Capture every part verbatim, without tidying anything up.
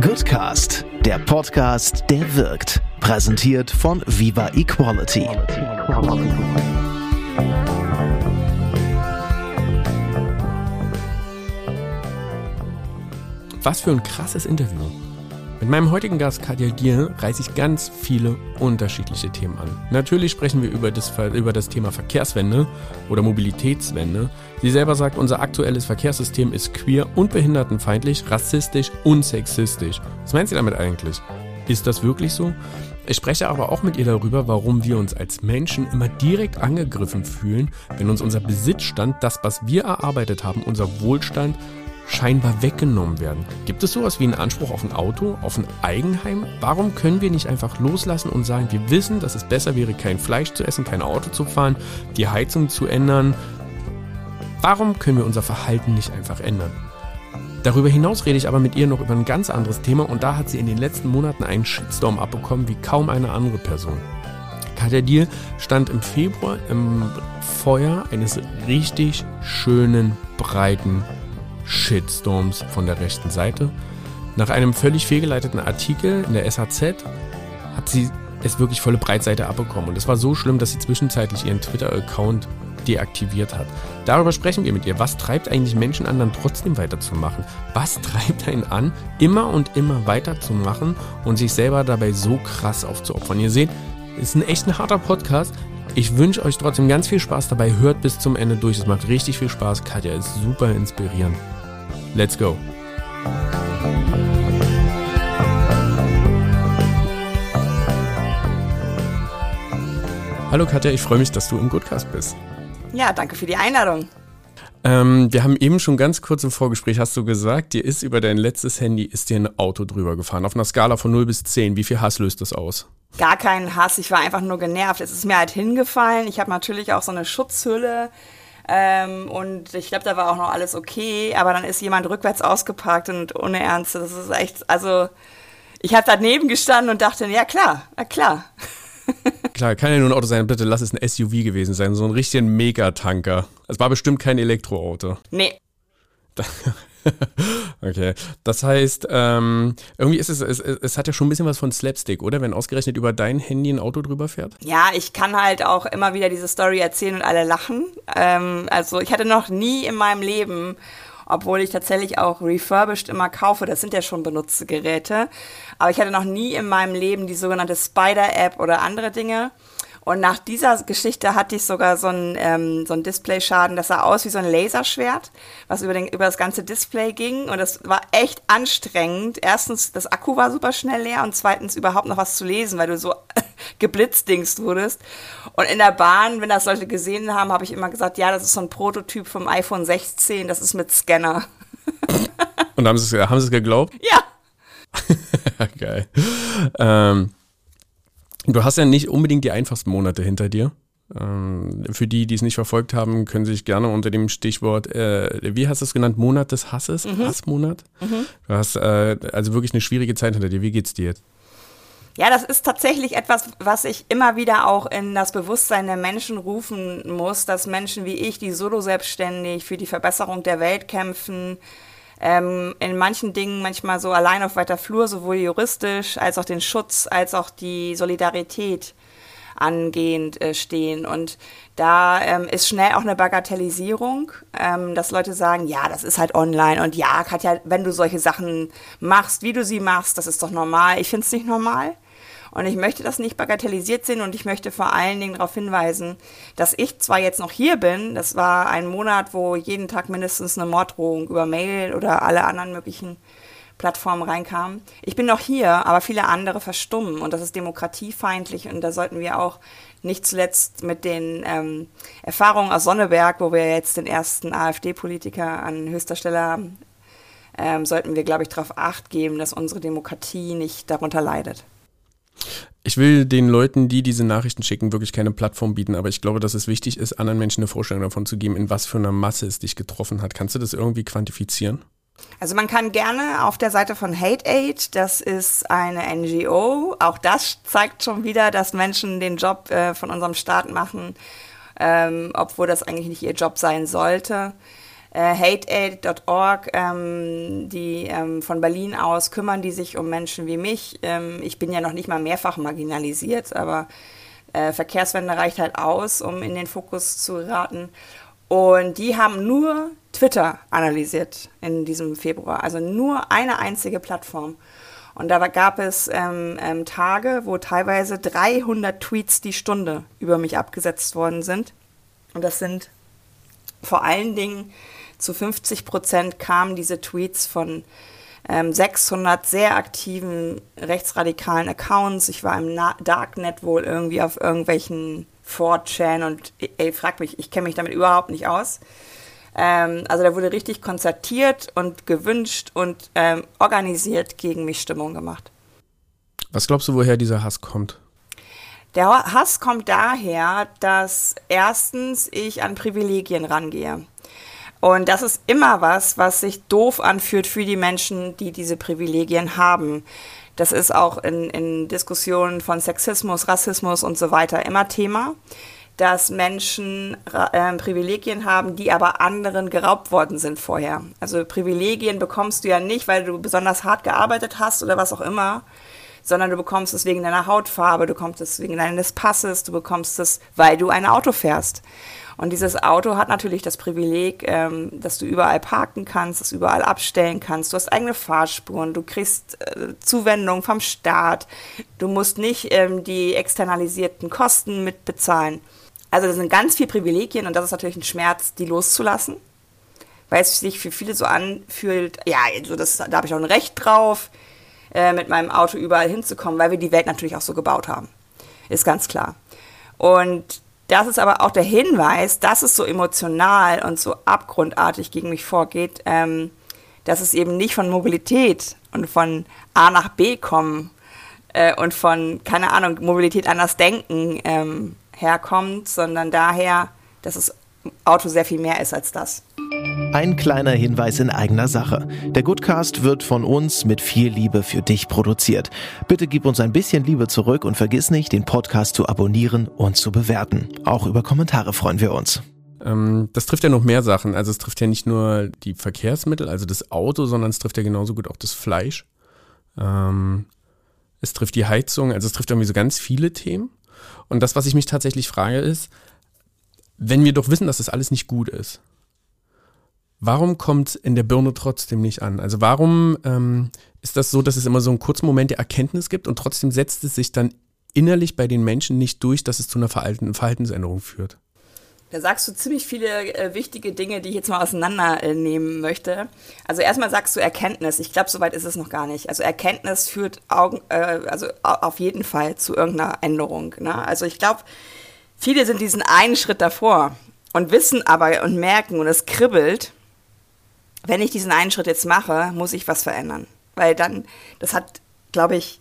Goodcast, der Podcast, der wirkt. Präsentiert von Viva Equality. Was für ein krasses Interview. Mit meinem heutigen Gast Katja Diehl reiße ich ganz viele unterschiedliche Themen an. Natürlich sprechen wir über das, über das Thema Verkehrswende oder Mobilitätswende. Sie selber sagt, unser aktuelles Verkehrssystem ist queer und behindertenfeindlich, rassistisch und sexistisch. Was meint sie damit eigentlich? Ist das wirklich so? Ich spreche aber auch mit ihr darüber, warum wir uns als Menschen immer direkt angegriffen fühlen, wenn uns unser Besitzstand, das, was wir erarbeitet haben, unser Wohlstand, scheinbar weggenommen werden. Gibt es sowas wie einen Anspruch auf ein Auto, auf ein Eigenheim? Warum können wir nicht einfach loslassen und sagen, wir wissen, dass es besser wäre, kein Fleisch zu essen, kein Auto zu fahren, die Heizung zu ändern? Warum können wir unser Verhalten nicht einfach ändern? Darüber hinaus rede ich aber mit ihr noch über ein ganz anderes Thema und da hat sie in den letzten Monaten einen Shitstorm abbekommen wie kaum eine andere Person. Katja Diehl stand im Februar im Feuer eines richtig schönen, breiten Shitstorms von der rechten Seite. Nach einem völlig fehlgeleiteten Artikel in der S H Z hat sie es wirklich volle Breitseite abbekommen. Und es war so schlimm, dass sie zwischenzeitlich ihren Twitter-Account deaktiviert hat. Darüber sprechen wir mit ihr. Was treibt eigentlich Menschen an, dann trotzdem weiterzumachen? Was treibt einen an, immer und immer weiterzumachen und sich selber dabei so krass aufzuopfern? Ihr seht, es ist ein echt ein harter Podcast. Ich wünsche euch trotzdem ganz viel Spaß dabei. Hört bis zum Ende durch. Es macht richtig viel Spaß. Katja ist super inspirierend. Let's go. Hallo Katja, ich freue mich, dass du im Goodcast bist. Ja, danke für die Einladung. Ähm, wir haben eben schon ganz kurz im Vorgespräch, hast du gesagt, dir ist über dein letztes Handy, ist dir ein Auto drüber gefahren. Auf einer Skala von null bis zehn, wie viel Hass löst das aus? Gar keinen Hass, ich war einfach nur genervt. Es ist mir halt hingefallen. Ich habe natürlich auch so eine Schutzhülle. Ähm, und ich glaube, da war auch noch alles okay, aber dann ist jemand rückwärts ausgeparkt und ohne Ernst, das ist echt, also ich habe daneben gestanden und dachte, ja klar, na klar. Klar, kann ja nur ein Auto sein, bitte lass es ein S U V gewesen sein, so ein richtigen Megatanker. Es war bestimmt kein Elektroauto. Nee. Okay, das heißt, ähm, irgendwie ist es, es, es hat ja schon ein bisschen was von Slapstick, oder? Wenn ausgerechnet über dein Handy ein Auto drüber fährt? Ja, ich kann halt auch immer wieder diese Story erzählen und alle lachen. Ähm, also ich hatte noch nie in meinem Leben, obwohl ich tatsächlich auch refurbished immer kaufe, das sind ja schon benutzte Geräte, aber ich hatte noch nie in meinem Leben die sogenannte Spider-App oder andere Dinge. Und nach dieser Geschichte hatte ich sogar so einen, ähm, so einen Displayschaden, das sah aus wie so ein Laserschwert, was über, den, über das ganze Display ging. Und das war echt anstrengend. Erstens, das Akku war super schnell leer und zweitens überhaupt noch was zu lesen, weil du so geblitzdingst wurdest. Und in der Bahn, wenn das Leute gesehen haben, habe ich immer gesagt, ja, das ist so ein Prototyp vom iPhone sechzehn, das ist mit Scanner. Und haben sie es, haben sie es geglaubt? Ja. Geil. Ähm. Du hast ja nicht unbedingt die einfachsten Monate hinter dir. Ähm, für die, die es nicht verfolgt haben, können sich gerne unter dem Stichwort, äh, wie hast du es genannt, Monat des Hasses, mhm. Hassmonat. Mhm. Du hast äh, also wirklich eine schwierige Zeit hinter dir. Wie geht's dir jetzt? Ja, das ist tatsächlich etwas, was ich immer wieder auch in das Bewusstsein der Menschen rufen muss, dass Menschen wie ich, die solo-selbstständig für die Verbesserung der Welt kämpfen, Ähm, in manchen Dingen manchmal so allein auf weiter Flur, sowohl juristisch als auch den Schutz, als auch die Solidarität angehend äh, stehen. Und da ähm, ist schnell auch eine Bagatellisierung, ähm, dass Leute sagen, ja, das ist halt online und ja, Katja, wenn du solche Sachen machst, wie du sie machst, das ist doch normal. Ich finde es nicht normal. Und ich möchte das nicht bagatellisiert sehen und ich möchte vor allen Dingen darauf hinweisen, dass ich zwar jetzt noch hier bin, das war ein Monat, wo jeden Tag mindestens eine Morddrohung über Mail oder alle anderen möglichen Plattformen reinkam. Ich bin noch hier, aber viele andere verstummen und das ist demokratiefeindlich und da sollten wir auch nicht zuletzt mit den ähm, Erfahrungen aus Sonneberg, wo wir jetzt den ersten A f D-Politiker an höchster Stelle haben, ähm, sollten wir, glaube ich, darauf Acht geben, dass unsere Demokratie nicht darunter leidet. Ich will den Leuten, die diese Nachrichten schicken, wirklich keine Plattform bieten, aber ich glaube, dass es wichtig ist, anderen Menschen eine Vorstellung davon zu geben, in was für einer Masse es dich getroffen hat. Kannst du das irgendwie quantifizieren? Also man kann gerne auf der Seite von Hate Aid, das ist eine N G O, auch das zeigt schon wieder, dass Menschen den Job äh, von unserem Staat machen, ähm, obwohl das eigentlich nicht ihr Job sein sollte. äh, hate aid dot org, ähm, die ähm, von Berlin aus kümmern die sich um Menschen wie mich. Ähm, ich bin ja noch nicht mal mehrfach marginalisiert, aber äh, Verkehrswende reicht halt aus, um in den Fokus zu geraten. Und die haben nur Twitter analysiert in diesem Februar, also nur eine einzige Plattform. Und da gab es ähm, ähm, Tage, wo teilweise dreihundert Tweets die Stunde über mich abgesetzt worden sind. Und das sind vor allen Dingen zu fünfzig Prozent kamen diese Tweets von ähm, sechshundert sehr aktiven rechtsradikalen Accounts. Ich war im Na- Darknet wohl irgendwie auf irgendwelchen four chan und ey, frag mich, ich kenne mich damit überhaupt nicht aus. Ähm, also da wurde richtig konzertiert und gewünscht und ähm, organisiert gegen mich Stimmung gemacht. Was glaubst du, woher dieser Hass kommt? Der Hass kommt daher, dass erstens ich an Privilegien rangehe. Und das ist immer was, was sich doof anfühlt für die Menschen, die diese Privilegien haben. Das ist auch in, in Diskussionen von Sexismus, Rassismus und so weiter immer Thema, dass Menschen äh, Privilegien haben, die aber anderen geraubt worden sind vorher. Also Privilegien bekommst du ja nicht, weil du besonders hart gearbeitet hast oder was auch immer, sondern du bekommst es wegen deiner Hautfarbe, du bekommst es wegen deines Passes, du bekommst es, weil du ein Auto fährst. Und dieses Auto hat natürlich das Privileg, ähm, dass du überall parken kannst, dass du überall abstellen kannst, du hast eigene Fahrspuren, du kriegst äh, Zuwendungen vom Staat, du musst nicht ähm, die externalisierten Kosten mitbezahlen. Also das sind ganz viele Privilegien und das ist natürlich ein Schmerz, die loszulassen, weil es sich für viele so anfühlt, ja, also das, da habe ich auch ein Recht drauf, äh, mit meinem Auto überall hinzukommen, weil wir die Welt natürlich auch so gebaut haben, ist ganz klar. Und das ist aber auch der Hinweis, dass es so emotional und so abgrundartig gegen mich vorgeht, ähm, dass es eben nicht von Mobilität und von A nach B kommen äh, und von, keine Ahnung, Mobilität anders denken ähm, herkommt, sondern daher, dass das Auto sehr viel mehr ist als das. Ein kleiner Hinweis in eigener Sache. Der Goodcast wird von uns mit viel Liebe für dich produziert. Bitte gib uns ein bisschen Liebe zurück und vergiss nicht, den Podcast zu abonnieren und zu bewerten. Auch über Kommentare freuen wir uns. Ähm, das trifft ja noch mehr Sachen. Also es trifft ja nicht nur die Verkehrsmittel, also das Auto, sondern es trifft ja genauso gut auch das Fleisch. Ähm, es trifft die Heizung, also es trifft irgendwie so ganz viele Themen. Und das, was ich mich tatsächlich frage, ist, wenn wir doch wissen, dass das alles nicht gut ist, warum kommt es in der Birne trotzdem nicht an? Also warum ähm, ist das so, dass es immer so einen kurzen Moment der Erkenntnis gibt und trotzdem setzt es sich dann innerlich bei den Menschen nicht durch, dass es zu einer Verhaltensänderung führt? Da sagst du ziemlich viele äh, wichtige Dinge, die ich jetzt mal auseinandernehmen äh, möchte. Also erstmal sagst du Erkenntnis. Ich glaube, soweit ist es noch gar nicht. Also Erkenntnis führt Augen, äh, also auf jeden Fall zu irgendeiner Änderung. Ne? Also ich glaube, viele sind diesen einen Schritt davor und wissen aber und merken und es kribbelt, wenn ich diesen einen Schritt jetzt mache, muss ich was verändern. Weil dann, das hat, glaube ich,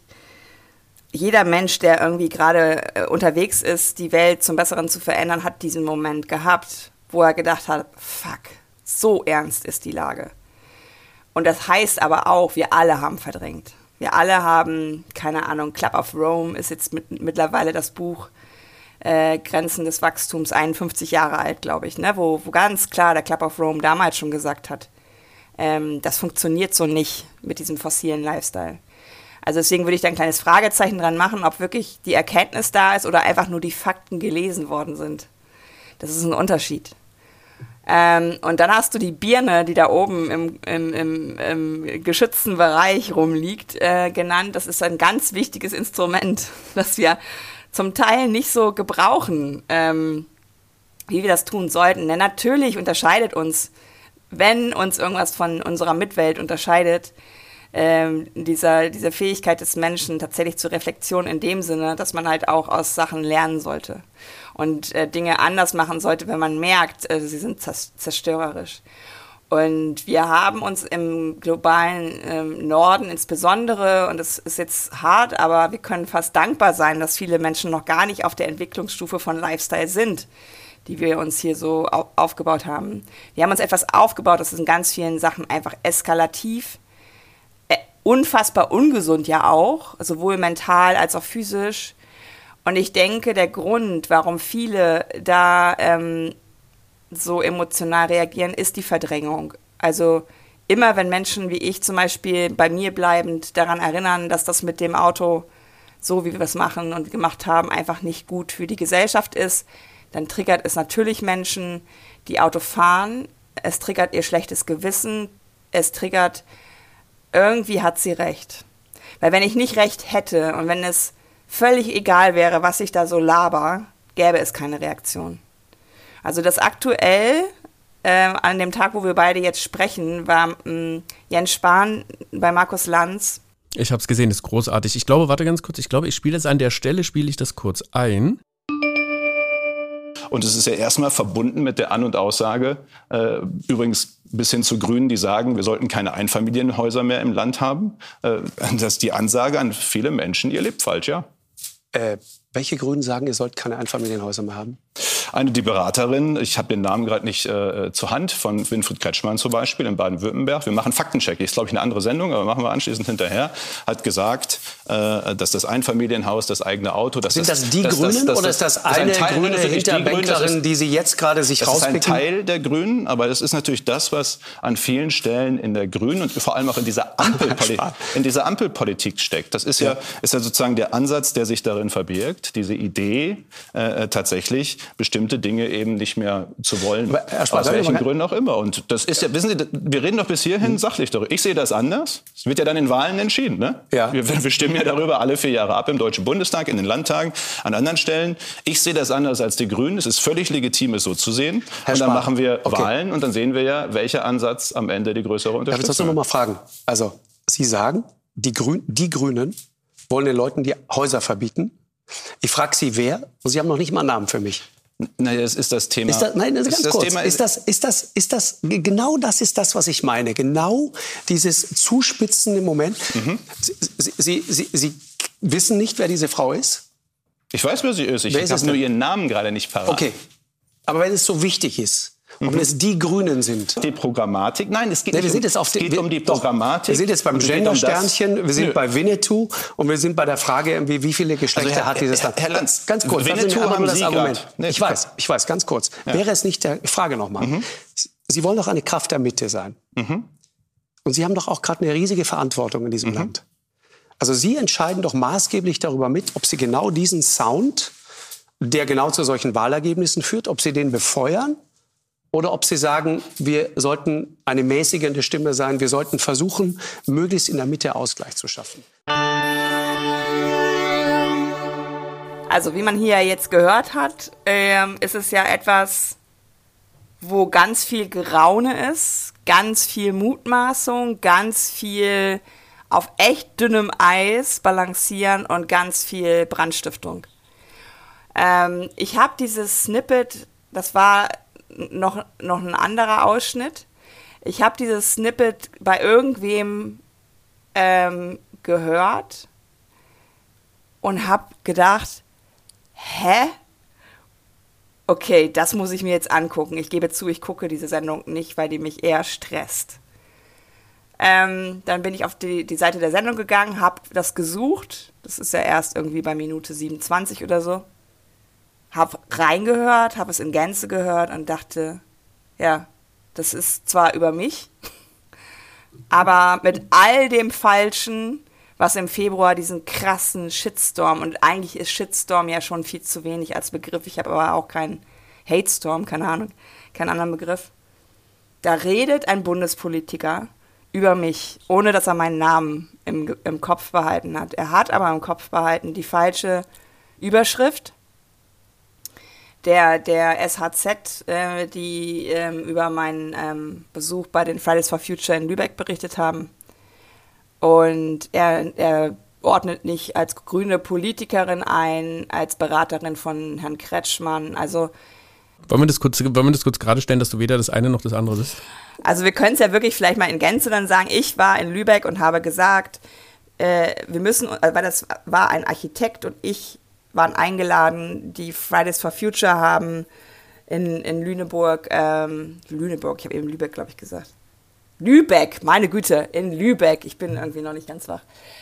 jeder Mensch, der irgendwie gerade äh, unterwegs ist, die Welt zum Besseren zu verändern, hat diesen Moment gehabt, wo er gedacht hat, fuck, so ernst ist die Lage. Und das heißt aber auch, wir alle haben verdrängt. Wir alle haben, keine Ahnung, Club of Rome ist jetzt mit, mittlerweile das Buch äh, Grenzen des Wachstums, einundfünfzig Jahre alt, glaube ich, ne? wo, wo ganz klar der Club of Rome damals schon gesagt hat, Ähm, das funktioniert so nicht mit diesem fossilen Lifestyle. Also deswegen würde ich da ein kleines Fragezeichen dran machen, ob wirklich die Erkenntnis da ist oder einfach nur die Fakten gelesen worden sind. Das ist ein Unterschied. Ähm, und dann hast du die Birne, die da oben im, im, im, im geschützten Bereich rumliegt, äh, genannt. Das ist ein ganz wichtiges Instrument, das wir zum Teil nicht so gebrauchen, ähm, wie wir das tun sollten. Denn natürlich unterscheidet uns, wenn uns irgendwas von unserer Mitwelt unterscheidet, äh, dieser, diese Fähigkeit des Menschen tatsächlich zur Reflexion in dem Sinne, dass man halt auch aus Sachen lernen sollte und äh, Dinge anders machen sollte, wenn man merkt, äh, sie sind zerstörerisch. Und wir haben uns im globalen äh, Norden insbesondere, und das ist jetzt hart, aber wir können fast dankbar sein, dass viele Menschen noch gar nicht auf der Entwicklungsstufe von Lifestyle sind, die wir uns hier so aufgebaut haben. Wir haben uns etwas aufgebaut, das ist in ganz vielen Sachen einfach eskalativ, unfassbar ungesund ja auch, sowohl mental als auch physisch. Und ich denke, der Grund, warum viele da ähm, so emotional reagieren, ist die Verdrängung. Also immer, wenn Menschen wie ich zum Beispiel bei mir bleibend daran erinnern, dass das mit dem Auto, so wie wir es machen und gemacht haben, einfach nicht gut für die Gesellschaft ist, dann triggert es natürlich Menschen, die Auto fahren. Es triggert ihr schlechtes Gewissen. Es triggert, irgendwie hat sie recht. Weil wenn ich nicht recht hätte und wenn es völlig egal wäre, was ich da so laber, gäbe es keine Reaktion. Also das aktuell, äh, an dem Tag, wo wir beide jetzt sprechen, war mh, Jens Spahn bei Markus Lanz. Ich habe es gesehen, ist großartig. Ich glaube, warte ganz kurz, ich glaube, ich spiele es an der Stelle, spiele ich das kurz ein. Und es ist ja erstmal verbunden mit der An- und Aussage, äh, übrigens bis hin zu Grünen, die sagen, wir sollten keine Einfamilienhäuser mehr im Land haben. Äh, das ist die Ansage an viele Menschen, ihr lebt falsch, ja. Äh, welche Grünen sagen, ihr sollt keine Einfamilienhäuser mehr haben? Eine, die Beraterin, ich habe den Namen gerade nicht äh, zur Hand, von Winfried Kretschmann zum Beispiel in Baden-Württemberg. Wir machen Faktencheck, ist glaube ich eine andere Sendung, aber machen wir anschließend hinterher. Hat gesagt, äh, dass das Einfamilienhaus, das eigene Auto, das sind das, das die das, Grünen das, das, oder ist das, das eine ist ein Teil, grüne Hinterbänklerin, die, die sie jetzt gerade sich das rauspicken? Das ist ein Teil der Grünen, aber das ist natürlich das, was an vielen Stellen in der Grünen und vor allem auch in dieser, Ampelpoli- in dieser Ampelpolitik steckt. Das ist ja, ja ist ja sozusagen der Ansatz, der sich darin verbirgt, diese Idee äh, tatsächlich bestimmte Dinge eben nicht mehr zu wollen, aber, Herr Spahn, aus welchen Gründen auch immer. Und das ist ja, wissen Sie, wir reden doch bis hierhin sachlich darüber. Ich sehe das anders. Es wird ja dann in Wahlen entschieden, ne? Ja. Wir, wir stimmen ja darüber alle vier Jahre ab im Deutschen Bundestag, in den Landtagen, an anderen Stellen. Ich sehe das anders als die Grünen. Es ist völlig legitim, es so zu sehen. Herr und dann Spahn, machen wir okay. Wahlen und dann sehen wir ja, welcher Ansatz am Ende die größere Unterstützung hat. Darf ich das noch mal fragen? Also, Sie sagen, die, Grün, die Grünen wollen den Leuten die Häuser verbieten. Ich frage Sie, wer? Und Sie haben noch nicht mal einen Namen für mich. Naja, das ist das Thema. Ist das, nein, also ganz ist das kurz. Thema, ist das, ist das, ist das, genau das ist das, was ich meine. Genau dieses zuspitzende Moment. Mhm. Sie, Sie, Sie, Sie wissen nicht, wer diese Frau ist? Ich weiß, wer sie ist. Ich habe nur ihren Namen gerade nicht parat. Okay. Aber wenn es so wichtig ist, ob mhm. es die Grünen sind. Die Programmatik? Nein, es geht, nee, wir sind um, jetzt auf den, geht wir, um die Programmatik. Doch, wir sind jetzt beim Gendersternchen, um wir sind Nö. bei Winnetou und wir sind bei der Frage, wie viele Geschlechter also Herr, hat dieses Land. Herr, Herr Lanz, ganz kurz, Winnetou Sie haben das Sie Argument. Nee, ich weiß, ich weiß, ganz kurz. Ja. Wäre es nicht der, ich frage nochmal, mhm. Sie wollen doch eine Kraft der Mitte sein. Mhm. Und Sie haben doch auch gerade eine riesige Verantwortung in diesem mhm. Land. Also Sie entscheiden doch maßgeblich darüber mit, ob Sie genau diesen Sound, der genau zu solchen Wahlergebnissen führt, ob Sie den befeuern. Oder ob Sie sagen, wir sollten eine mäßigende Stimme sein, wir sollten versuchen, möglichst in der Mitte Ausgleich zu schaffen. Also wie man hier jetzt gehört hat, ähm, ist es ja etwas, wo ganz viel Geraune ist, ganz viel Mutmaßung, ganz viel auf echt dünnem Eis balancieren und ganz viel Brandstiftung. Ähm, ich habe dieses Snippet, das war... Noch, noch ein anderer Ausschnitt. Ich habe dieses Snippet bei irgendwem ähm, gehört und habe gedacht, hä? Okay, das muss ich mir jetzt angucken. Ich gebe zu, ich gucke diese Sendung nicht, weil die mich eher stresst. Ähm, dann bin ich auf die, die Seite der Sendung gegangen, habe das gesucht. Das ist ja erst irgendwie bei Minute siebenundzwanzig oder so. Habe reingehört, habe es in Gänze gehört und dachte, ja, das ist zwar über mich, aber mit all dem Falschen, was im Februar diesen krassen Shitstorm, und eigentlich ist Shitstorm ja schon viel zu wenig als Begriff, ich habe aber auch keinen Hatestorm, keine Ahnung, keinen anderen Begriff, da redet ein Bundespolitiker über mich, ohne dass er meinen Namen im, im Kopf behalten hat. Er hat aber im Kopf behalten die falsche Überschrift, Der, der S H Z, äh, die ähm, über meinen ähm, Besuch bei den Fridays for Future in Lübeck berichtet haben. Und er, er ordnet mich als grüne Politikerin ein, als Beraterin von Herrn Kretschmann. Also, wollen wir das kurz, wollen wir das kurz gerade stellen, dass du weder das eine noch das andere bist? Also wir können es ja wirklich vielleicht mal in Gänze dann sagen. Ich war in Lübeck und habe gesagt, äh, wir müssen, weil das war ein Architekt und ich waren eingeladen, die Fridays for Future haben in, in Lüneburg, ähm, Lüneburg, ich habe eben Lübeck, glaube ich, gesagt. Lübeck, meine Güte, in Lübeck, ich bin irgendwie noch nicht ganz wach,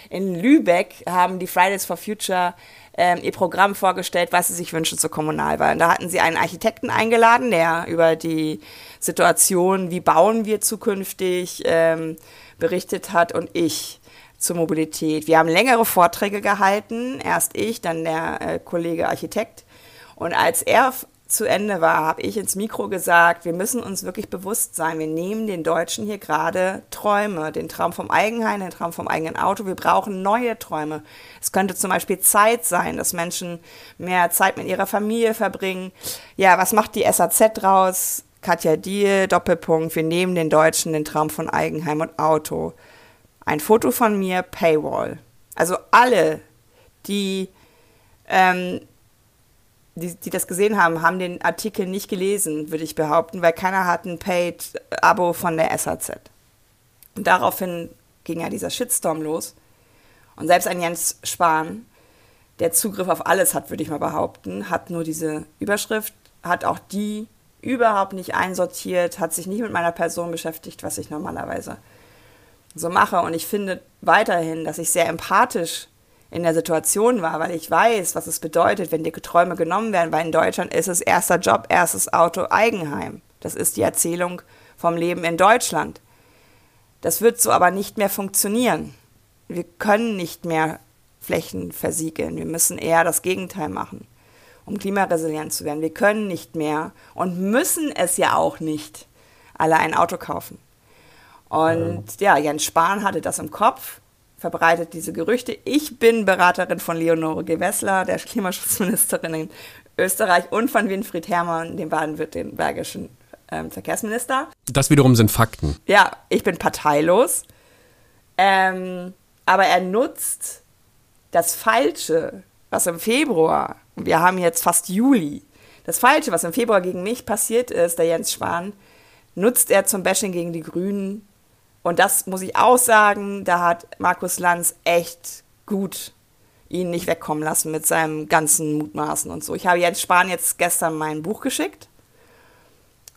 in Lübeck haben die Fridays for Future ähm, ihr Programm vorgestellt, was sie sich wünschen zur Kommunalwahl. Und da hatten sie einen Architekten eingeladen, der über die Situation, wie bauen wir zukünftig, ähm, berichtet hat, und ich zur Mobilität. Wir haben längere Vorträge gehalten, erst ich, dann der äh, Kollege Architekt. Und als er zu Ende war, habe ich ins Mikro gesagt, wir müssen uns wirklich bewusst sein, wir nehmen den Deutschen hier gerade Träume, den Traum vom Eigenheim, den Traum vom eigenen Auto, wir brauchen neue Träume. Es könnte zum Beispiel Zeit sein, dass Menschen mehr Zeit mit ihrer Familie verbringen. Ja, was macht die S H Z draus? Katja Diehl, Doppelpunkt, wir nehmen den Deutschen den Traum von Eigenheim und Auto. Ein Foto von mir, Paywall. Also alle, die... Ähm, Die, die das gesehen haben, haben den Artikel nicht gelesen, würde ich behaupten, weil keiner hat ein Paid-Abo von der S H Z. Und daraufhin ging ja dieser Shitstorm los. Und selbst ein Jens Spahn, der Zugriff auf alles hat, würde ich mal behaupten, hat nur diese Überschrift, hat auch die überhaupt nicht einsortiert, hat sich nicht mit meiner Person beschäftigt, was ich normalerweise so mache. Und ich finde weiterhin, dass ich sehr empathisch in der Situation war, weil ich weiß, was es bedeutet, wenn dicke Träume genommen werden, weil in Deutschland ist es erster Job, erstes Auto, Eigenheim. Das ist die Erzählung vom Leben in Deutschland. Das wird so aber nicht mehr funktionieren. Wir können nicht mehr Flächen versiegeln. Wir müssen eher das Gegenteil machen, um klimaresilient zu werden. Wir können nicht mehr und müssen es ja auch nicht alle ein Auto kaufen. Und ja, Jens Spahn hatte das im Kopf, verbreitet diese Gerüchte. Ich bin Beraterin von Leonore Gewessler, der Klimaschutzministerin in Österreich, und von Winfried Herrmann, dem baden-württembergischen ähm, Verkehrsminister. Das wiederum sind Fakten. Ja, ich bin parteilos. Ähm, aber er nutzt das Falsche, was im Februar, und wir haben jetzt fast Juli, das Falsche, was im Februar gegen mich passiert ist, der Jens Spahn, nutzt er zum Bashing gegen die Grünen. Und das muss ich auch sagen, da hat Markus Lanz echt gut ihn nicht wegkommen lassen mit seinem ganzen Mutmaßen und so. Ich habe Jens Spahn jetzt gestern mein Buch geschickt,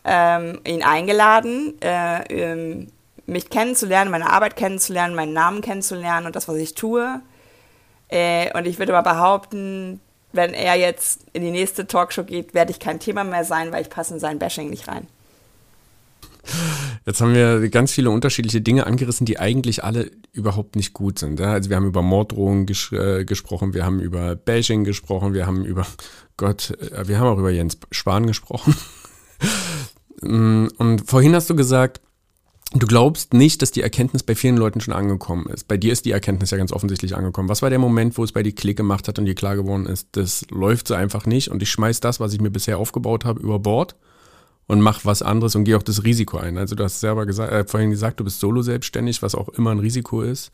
ähm, ihn eingeladen, äh, ähm, mich kennenzulernen, meine Arbeit kennenzulernen, meinen Namen kennenzulernen und das, was ich tue. Äh, und ich würde mal behaupten, wenn er jetzt in die nächste Talkshow geht, werde ich kein Thema mehr sein, weil ich passe in sein Bashing nicht rein. Jetzt haben wir ganz viele unterschiedliche Dinge angerissen, die eigentlich alle überhaupt nicht gut sind. Also wir haben über Morddrohungen ges- äh, gesprochen, wir haben über Bashing gesprochen, wir haben über Gott, äh, wir haben auch über Jens Spahn gesprochen. Und vorhin hast du gesagt, du glaubst nicht, dass die Erkenntnis bei vielen Leuten schon angekommen ist. Bei dir ist die Erkenntnis ja ganz offensichtlich angekommen. Was war der Moment, wo es bei dir Klick gemacht hat und dir klar geworden ist, das läuft so einfach nicht und ich schmeiß das, was ich mir bisher aufgebaut habe, über Bord? Und mach was anderes und geh auch das Risiko ein. Also du hast selber gesagt, äh, vorhin gesagt, du bist solo-selbstständig, was auch immer ein Risiko ist.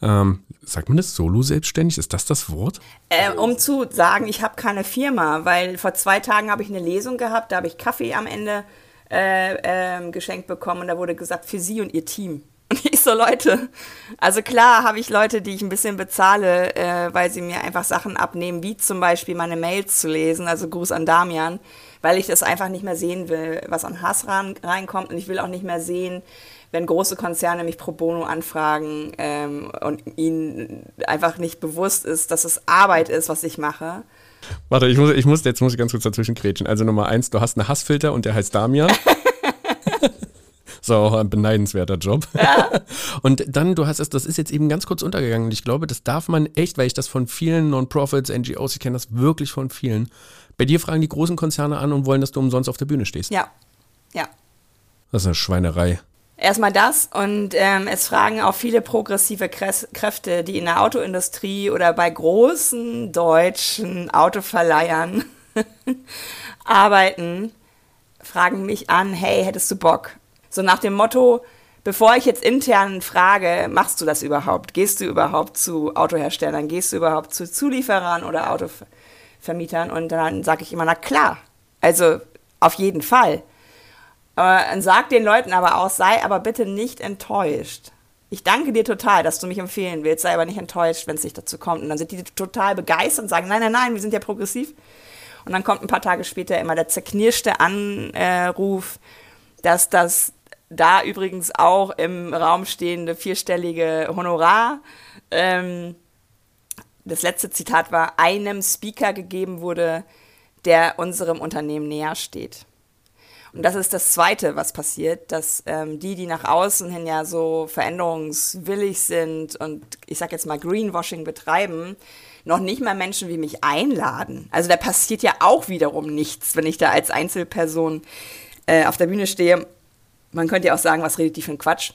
Ähm, sagt man das solo-selbstständig? Ist das das Wort? Ähm, um zu sagen, ich habe keine Firma, weil vor zwei Tagen habe ich eine Lesung gehabt, da habe ich Kaffee am Ende äh, äh, geschenkt bekommen und da wurde gesagt, für Sie und Ihr Team. Und ich so, Leute, also klar habe ich Leute, die ich ein bisschen bezahle, äh, weil sie mir einfach Sachen abnehmen, wie zum Beispiel meine Mails zu lesen, also Gruß an Damian, weil ich das einfach nicht mehr sehen will, was an Hass ran, reinkommt. Und ich will auch nicht mehr sehen, wenn große Konzerne mich pro bono anfragen ähm, und ihnen einfach nicht bewusst ist, dass es Arbeit ist, was ich mache. Warte, ich muss, ich muss jetzt muss ich ganz kurz dazwischen grätschen. Also Nummer eins, du hast einen Hassfilter und der heißt Damian. Das war auch ein beneidenswerter Job. Ja. Und dann, du hast es, das ist jetzt eben ganz kurz untergegangen. Ich glaube, das darf man echt, weil ich das von vielen Non-Profits, N G Os, ich kenne das wirklich von vielen. Bei dir fragen die großen Konzerne an und wollen, dass du umsonst auf der Bühne stehst. Ja, ja. Das ist eine Schweinerei. Erstmal das und ähm, es fragen auch viele progressive Krä- Kräfte, die in der Autoindustrie oder bei großen deutschen Autoverleihern arbeiten, fragen mich an, hey, hättest du Bock? So nach dem Motto, bevor ich jetzt intern frage, machst du das überhaupt? Gehst du überhaupt zu Autoherstellern? Gehst du überhaupt zu Zulieferern oder Autovermietern? Und dann sage ich immer, na klar, also auf jeden Fall. Äh, und sag den Leuten aber auch, sei aber bitte nicht enttäuscht. Ich danke dir total, dass du mich empfehlen willst, sei aber nicht enttäuscht, wenn es nicht dazu kommt. Und dann sind die total begeistert und sagen, nein, nein, nein, wir sind ja progressiv. Und dann kommt ein paar Tage später immer der zerknirschte Anruf, dass das Da übrigens auch im Raum stehende vierstellige Honorar. Ähm, das letzte Zitat war, einem Speaker gegeben wurde, der unserem Unternehmen näher steht. Und das ist das Zweite, was passiert, dass ähm, die, die nach außen hin ja so veränderungswillig sind und ich sag jetzt mal Greenwashing betreiben, noch nicht mal Menschen wie mich einladen. Also da passiert ja auch wiederum nichts, wenn ich da als Einzelperson äh, auf der Bühne stehe. Man könnte ja auch sagen, was redet die für ein Quatsch?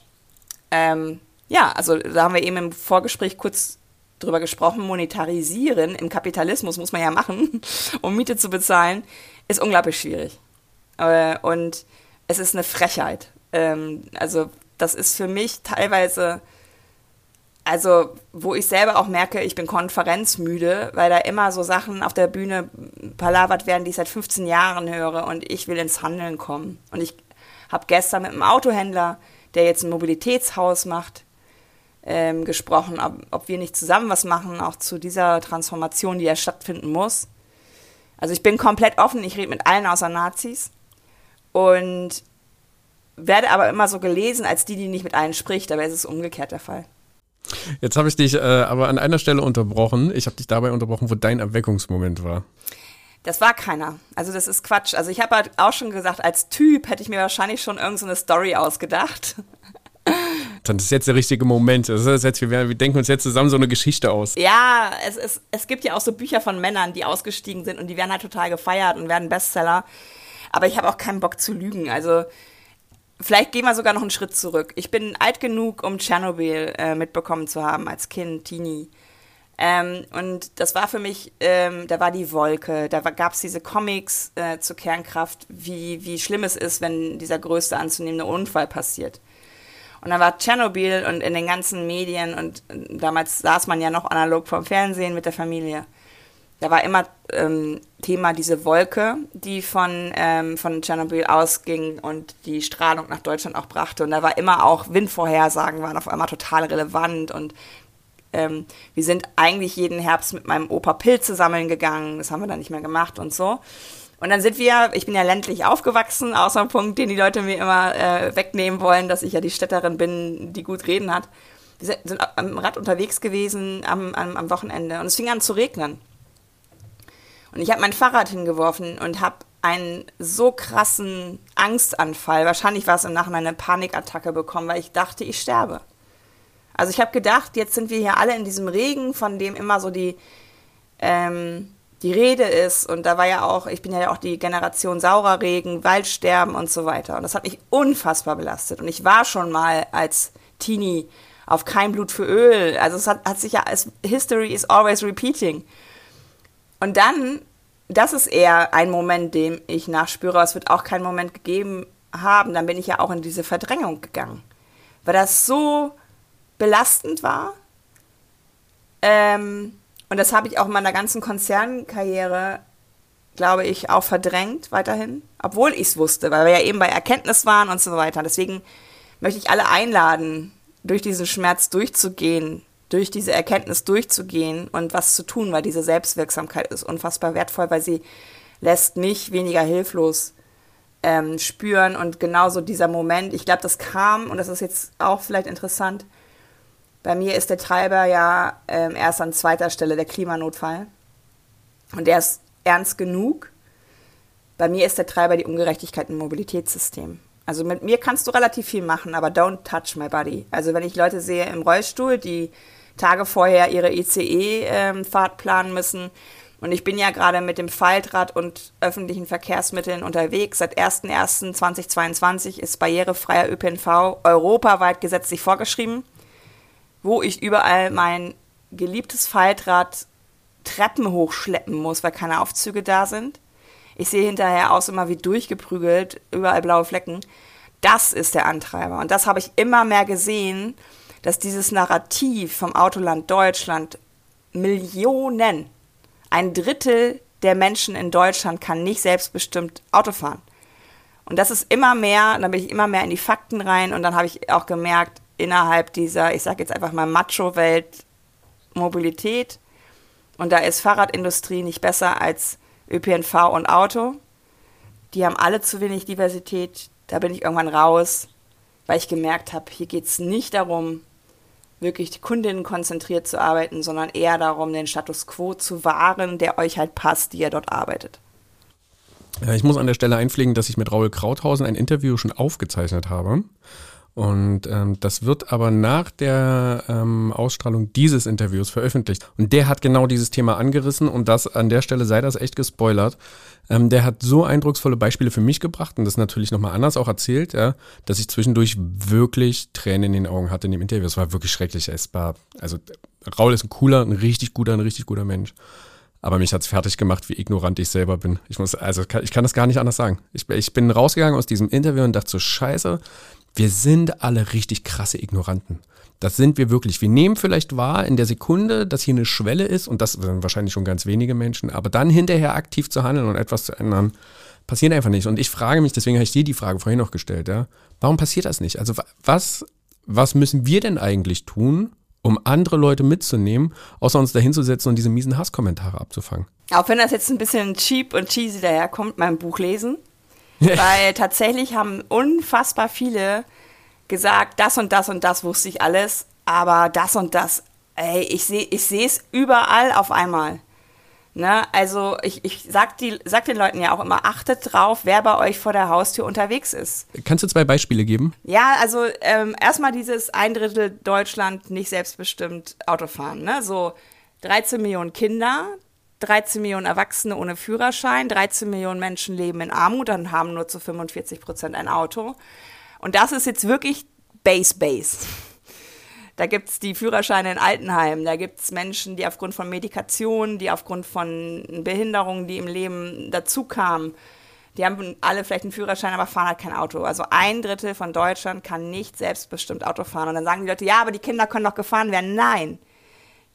Ähm, ja, also da haben wir eben im Vorgespräch kurz drüber gesprochen, monetarisieren im Kapitalismus muss man ja machen, um Miete zu bezahlen, ist unglaublich schwierig. Äh, und es ist eine Frechheit. Ähm, also das ist für mich teilweise, also wo ich selber auch merke, ich bin konferenzmüde, weil da immer so Sachen auf der Bühne palavert werden, die ich seit fünfzehn Jahren höre und ich will ins Handeln kommen. Und ich habe gestern mit einem Autohändler, der jetzt ein Mobilitätshaus macht, ähm, gesprochen, ob, ob wir nicht zusammen was machen, auch zu dieser Transformation, die ja stattfinden muss. Also ich bin komplett offen, ich rede mit allen außer Nazis und werde aber immer so gelesen als die, die nicht mit allen spricht, aber es ist umgekehrt der Fall. Jetzt habe ich dich äh, aber an einer Stelle unterbrochen, ich habe dich dabei unterbrochen, wo dein Erweckungsmoment war. Das war keiner. Also das ist Quatsch. Also ich habe halt auch schon gesagt, als Typ hätte ich mir wahrscheinlich schon irgend so eine Story ausgedacht. Dann ist jetzt der richtige Moment. Das ist jetzt, wir, wir denken uns jetzt zusammen so eine Geschichte aus. Ja, es, es, es gibt ja auch so Bücher von Männern, die ausgestiegen sind und die werden halt total gefeiert und werden Bestseller. Aber ich habe auch keinen Bock zu lügen. Also vielleicht gehen wir sogar noch einen Schritt zurück. Ich bin alt genug, um Tschernobyl äh, mitbekommen zu haben als Kind, Teenie. Ähm, und das war für mich, ähm, da war die Wolke, da gab es diese Comics äh, zur Kernkraft, wie, wie schlimm es ist, wenn dieser größte anzunehmende Unfall passiert. Und dann war Tschernobyl und in den ganzen Medien und damals saß man ja noch analog vorm Fernsehen mit der Familie. Da war immer ähm, Thema diese Wolke, die von, ähm, von Tschernobyl ausging und die Strahlung nach Deutschland auch brachte. Und da war immer auch Windvorhersagen waren auf einmal total relevant und Ähm, wir sind eigentlich jeden Herbst mit meinem Opa Pilze sammeln gegangen, das haben wir dann nicht mehr gemacht und so. Und dann sind wir, ich bin ja ländlich aufgewachsen, außer dem Punkt, den die Leute mir immer äh, wegnehmen wollen, dass ich ja die Städterin bin, die gut reden hat. Wir sind am Rad unterwegs gewesen am, am, am Wochenende und es fing an zu regnen. Und ich habe mein Fahrrad hingeworfen und habe einen so krassen Angstanfall, wahrscheinlich war es im Nachhinein eine Panikattacke bekommen, weil ich dachte, ich sterbe. Also ich habe gedacht, jetzt sind wir hier alle in diesem Regen, von dem immer so die, ähm, die Rede ist. Und da war ja auch, ich bin ja auch die Generation saurer Regen, Waldsterben und so weiter. Und das hat mich unfassbar belastet. Und ich war schon mal als Teenie auf kein Blut für Öl. Also es hat, hat sich ja, es, History is always repeating. Und dann, das ist eher ein Moment, dem ich nachspüre. Es wird auch keinen Moment gegeben haben. Dann bin ich ja auch in diese Verdrängung gegangen. Weil das so belastend war. Ähm, und das habe ich auch in meiner ganzen Konzernkarriere, glaube ich, auch verdrängt weiterhin. Obwohl ich es wusste, weil wir ja eben bei Erkenntnis waren und so weiter. Deswegen möchte ich alle einladen, durch diesen Schmerz durchzugehen, durch diese Erkenntnis durchzugehen und was zu tun, weil diese Selbstwirksamkeit ist unfassbar wertvoll, weil sie lässt mich weniger hilflos ähm, spüren. Und genauso dieser Moment, ich glaube, das kam, und das ist jetzt auch vielleicht interessant, bei mir ist der Treiber ja äh, erst an zweiter Stelle, der Klimanotfall. Und der ist ernst genug. Bei mir ist der Treiber die Ungerechtigkeit im Mobilitätssystem. Also mit mir kannst du relativ viel machen, aber don't touch my body. Also wenn ich Leute sehe im Rollstuhl, die Tage vorher ihre I C E-Fahrt ähm, planen müssen. Und ich bin ja gerade mit dem Faltrad und öffentlichen Verkehrsmitteln unterwegs. Seit erster erster zweitausendzweiundzwanzig ist barrierefreier Ö P N V europaweit gesetzlich vorgeschrieben, wo ich überall mein geliebtes Faltrad Treppen hochschleppen muss, weil keine Aufzüge da sind. Ich sehe hinterher aus immer wie durchgeprügelt, überall blaue Flecken. Das ist der Antreiber. Und das habe ich immer mehr gesehen, dass dieses Narrativ vom Autoland Deutschland Millionen, ein Drittel der Menschen in Deutschland kann nicht selbstbestimmt Auto fahren. Und das ist immer mehr, dann bin ich immer mehr in die Fakten rein und dann habe ich auch gemerkt, innerhalb dieser, ich sage jetzt einfach mal Macho-Welt, Mobilität. Und da ist Fahrradindustrie nicht besser als Ö P N V und Auto. Die haben alle zu wenig Diversität. Da bin ich irgendwann raus. weil ich gemerkt habe, hier geht es nicht darum, wirklich die Kundinnen konzentriert zu arbeiten, sondern eher darum, den Status quo zu wahren, der euch halt passt, die ihr dort arbeitet. Ich muss an der Stelle einpflegen, dass ich mit Raoul Krauthausen ein Interview schon aufgezeichnet habe. Und ähm, das wird aber nach der ähm, Ausstrahlung dieses Interviews veröffentlicht. Und der hat genau dieses Thema angerissen und das an der Stelle sei das echt gespoilert. Ähm, der hat so eindrucksvolle Beispiele für mich gebracht und das natürlich nochmal anders auch erzählt, ja, dass ich zwischendurch wirklich Tränen in den Augen hatte in dem Interview. Es war wirklich schrecklich. Es war, also Raoul ist ein cooler, ein richtig guter, ein richtig guter Mensch. Aber mich hat es fertig gemacht, wie ignorant ich selber bin. Ich muss, also ich kann das gar nicht anders sagen. Ich, ich bin rausgegangen aus diesem Interview und dachte so, scheiße, wir sind alle richtig krasse Ignoranten. Das sind wir wirklich. Wir nehmen vielleicht wahr in der Sekunde, dass hier eine Schwelle ist und das sind wahrscheinlich schon ganz wenige Menschen, aber dann hinterher aktiv zu handeln und etwas zu ändern, passiert einfach nicht. Und ich frage mich, deswegen habe ich dir die Frage vorhin noch gestellt, ja, warum passiert das nicht? Also was, was müssen wir denn eigentlich tun, um andere Leute mitzunehmen, außer uns da hinzusetzen und diese miesen Hasskommentare abzufangen? Auch wenn das jetzt ein bisschen cheap und cheesy daherkommt, mein Buch lesen. Weil tatsächlich haben unfassbar viele gesagt, das und das und das wusste ich alles, aber das und das, ey, ich sehe ich sehe es überall auf einmal. Ne? Also ich, ich sag, die, sag den Leuten ja auch immer, achtet drauf, wer bei euch vor der Haustür unterwegs ist. Kannst du zwei Beispiele geben? Ja, also ähm, erstmal dieses ein Drittel Deutschland nicht selbstbestimmt Autofahren. Ne? So dreizehn Millionen Kinder, dreizehn Millionen Erwachsene ohne Führerschein, dreizehn Millionen Menschen leben in Armut und haben nur zu fünfundvierzig Prozent ein Auto. Und das ist jetzt wirklich Base-Base. Da gibt es die Führerscheine in Altenheimen, da gibt es Menschen, die aufgrund von Medikation, die aufgrund von Behinderungen, die im Leben dazukamen, die haben alle vielleicht einen Führerschein, aber fahren halt kein Auto. Also ein Drittel von Deutschland kann nicht selbstbestimmt Auto fahren. Und dann sagen die Leute, ja, aber die Kinder können doch gefahren werden. Nein,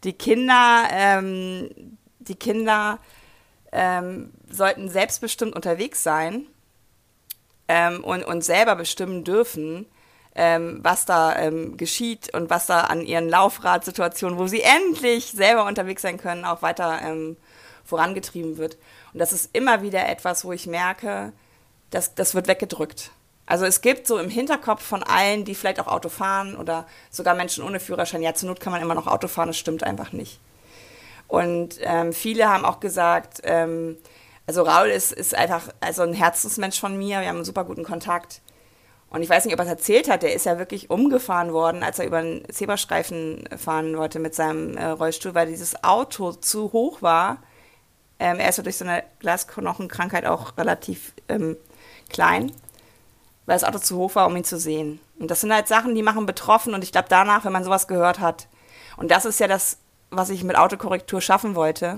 die Kinder, ähm, die Kinder ähm, sollten selbstbestimmt unterwegs sein ähm, und, und selber bestimmen dürfen, Ähm, was da ähm, geschieht und was da an ihren Laufradsituationen, wo sie endlich selber unterwegs sein können, auch weiter ähm, vorangetrieben wird. Und das ist immer wieder etwas, wo ich merke, das, das wird weggedrückt. Also es gibt so im Hinterkopf von allen, die vielleicht auch Auto fahren oder sogar Menschen ohne Führerschein, ja, zur Not kann man immer noch Auto fahren, das stimmt einfach nicht. Und ähm, viele haben auch gesagt, ähm, also Raoul ist, ist einfach also ein Herzensmensch von mir, wir haben einen super guten Kontakt. Und ich weiß nicht, ob er es erzählt hat, der ist ja wirklich umgefahren worden, als er über einen Zebrastreifen fahren wollte mit seinem äh, Rollstuhl, weil dieses Auto zu hoch war. Ähm, er ist ja durch so eine Glasknochenkrankheit auch relativ ähm, klein, weil das Auto zu hoch war, um ihn zu sehen. Und das sind halt Sachen, die machen betroffen. Und ich glaube danach, wenn man sowas gehört hat, und das ist ja das, was ich mit Autokorrektur schaffen wollte,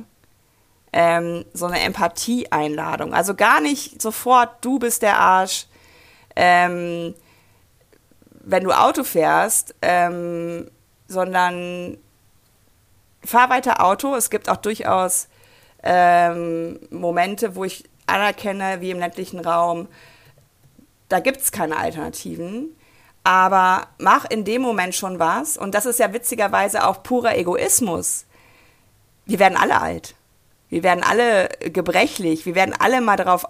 ähm, so eine Empathie-Einladung. Also gar nicht sofort, du bist der Arsch, Ähm, wenn du Auto fährst, ähm, sondern fahr weiter Auto. Es gibt auch durchaus ähm, Momente, wo ich anerkenne, wie im ländlichen Raum, da gibt es keine Alternativen, aber mach in dem Moment schon was. Und das ist ja witzigerweise auch purer Egoismus. Wir werden alle alt. Wir werden alle gebrechlich. Wir werden alle mal darauf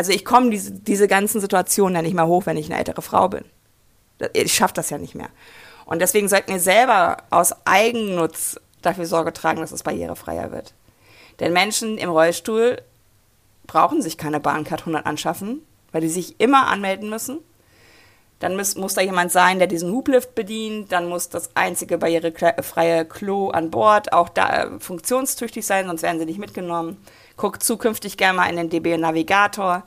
Also ich komme diese, diese ganzen Situationen ja nicht mehr hoch, wenn ich eine ältere Frau bin. Ich schaffe das ja nicht mehr. Und deswegen sollten wir selber aus Eigennutz dafür Sorge tragen, dass es barrierefreier wird. Denn Menschen im Rollstuhl brauchen sich keine Bahncard hundert anschaffen, weil die sich immer anmelden müssen. Dann muss, muss da jemand sein, der diesen Hublift bedient. Dann muss das einzige barrierefreie Klo an Bord auch da funktionstüchtig sein, sonst werden sie nicht mitgenommen. Guckt zukünftig gerne mal in den D B Navigator,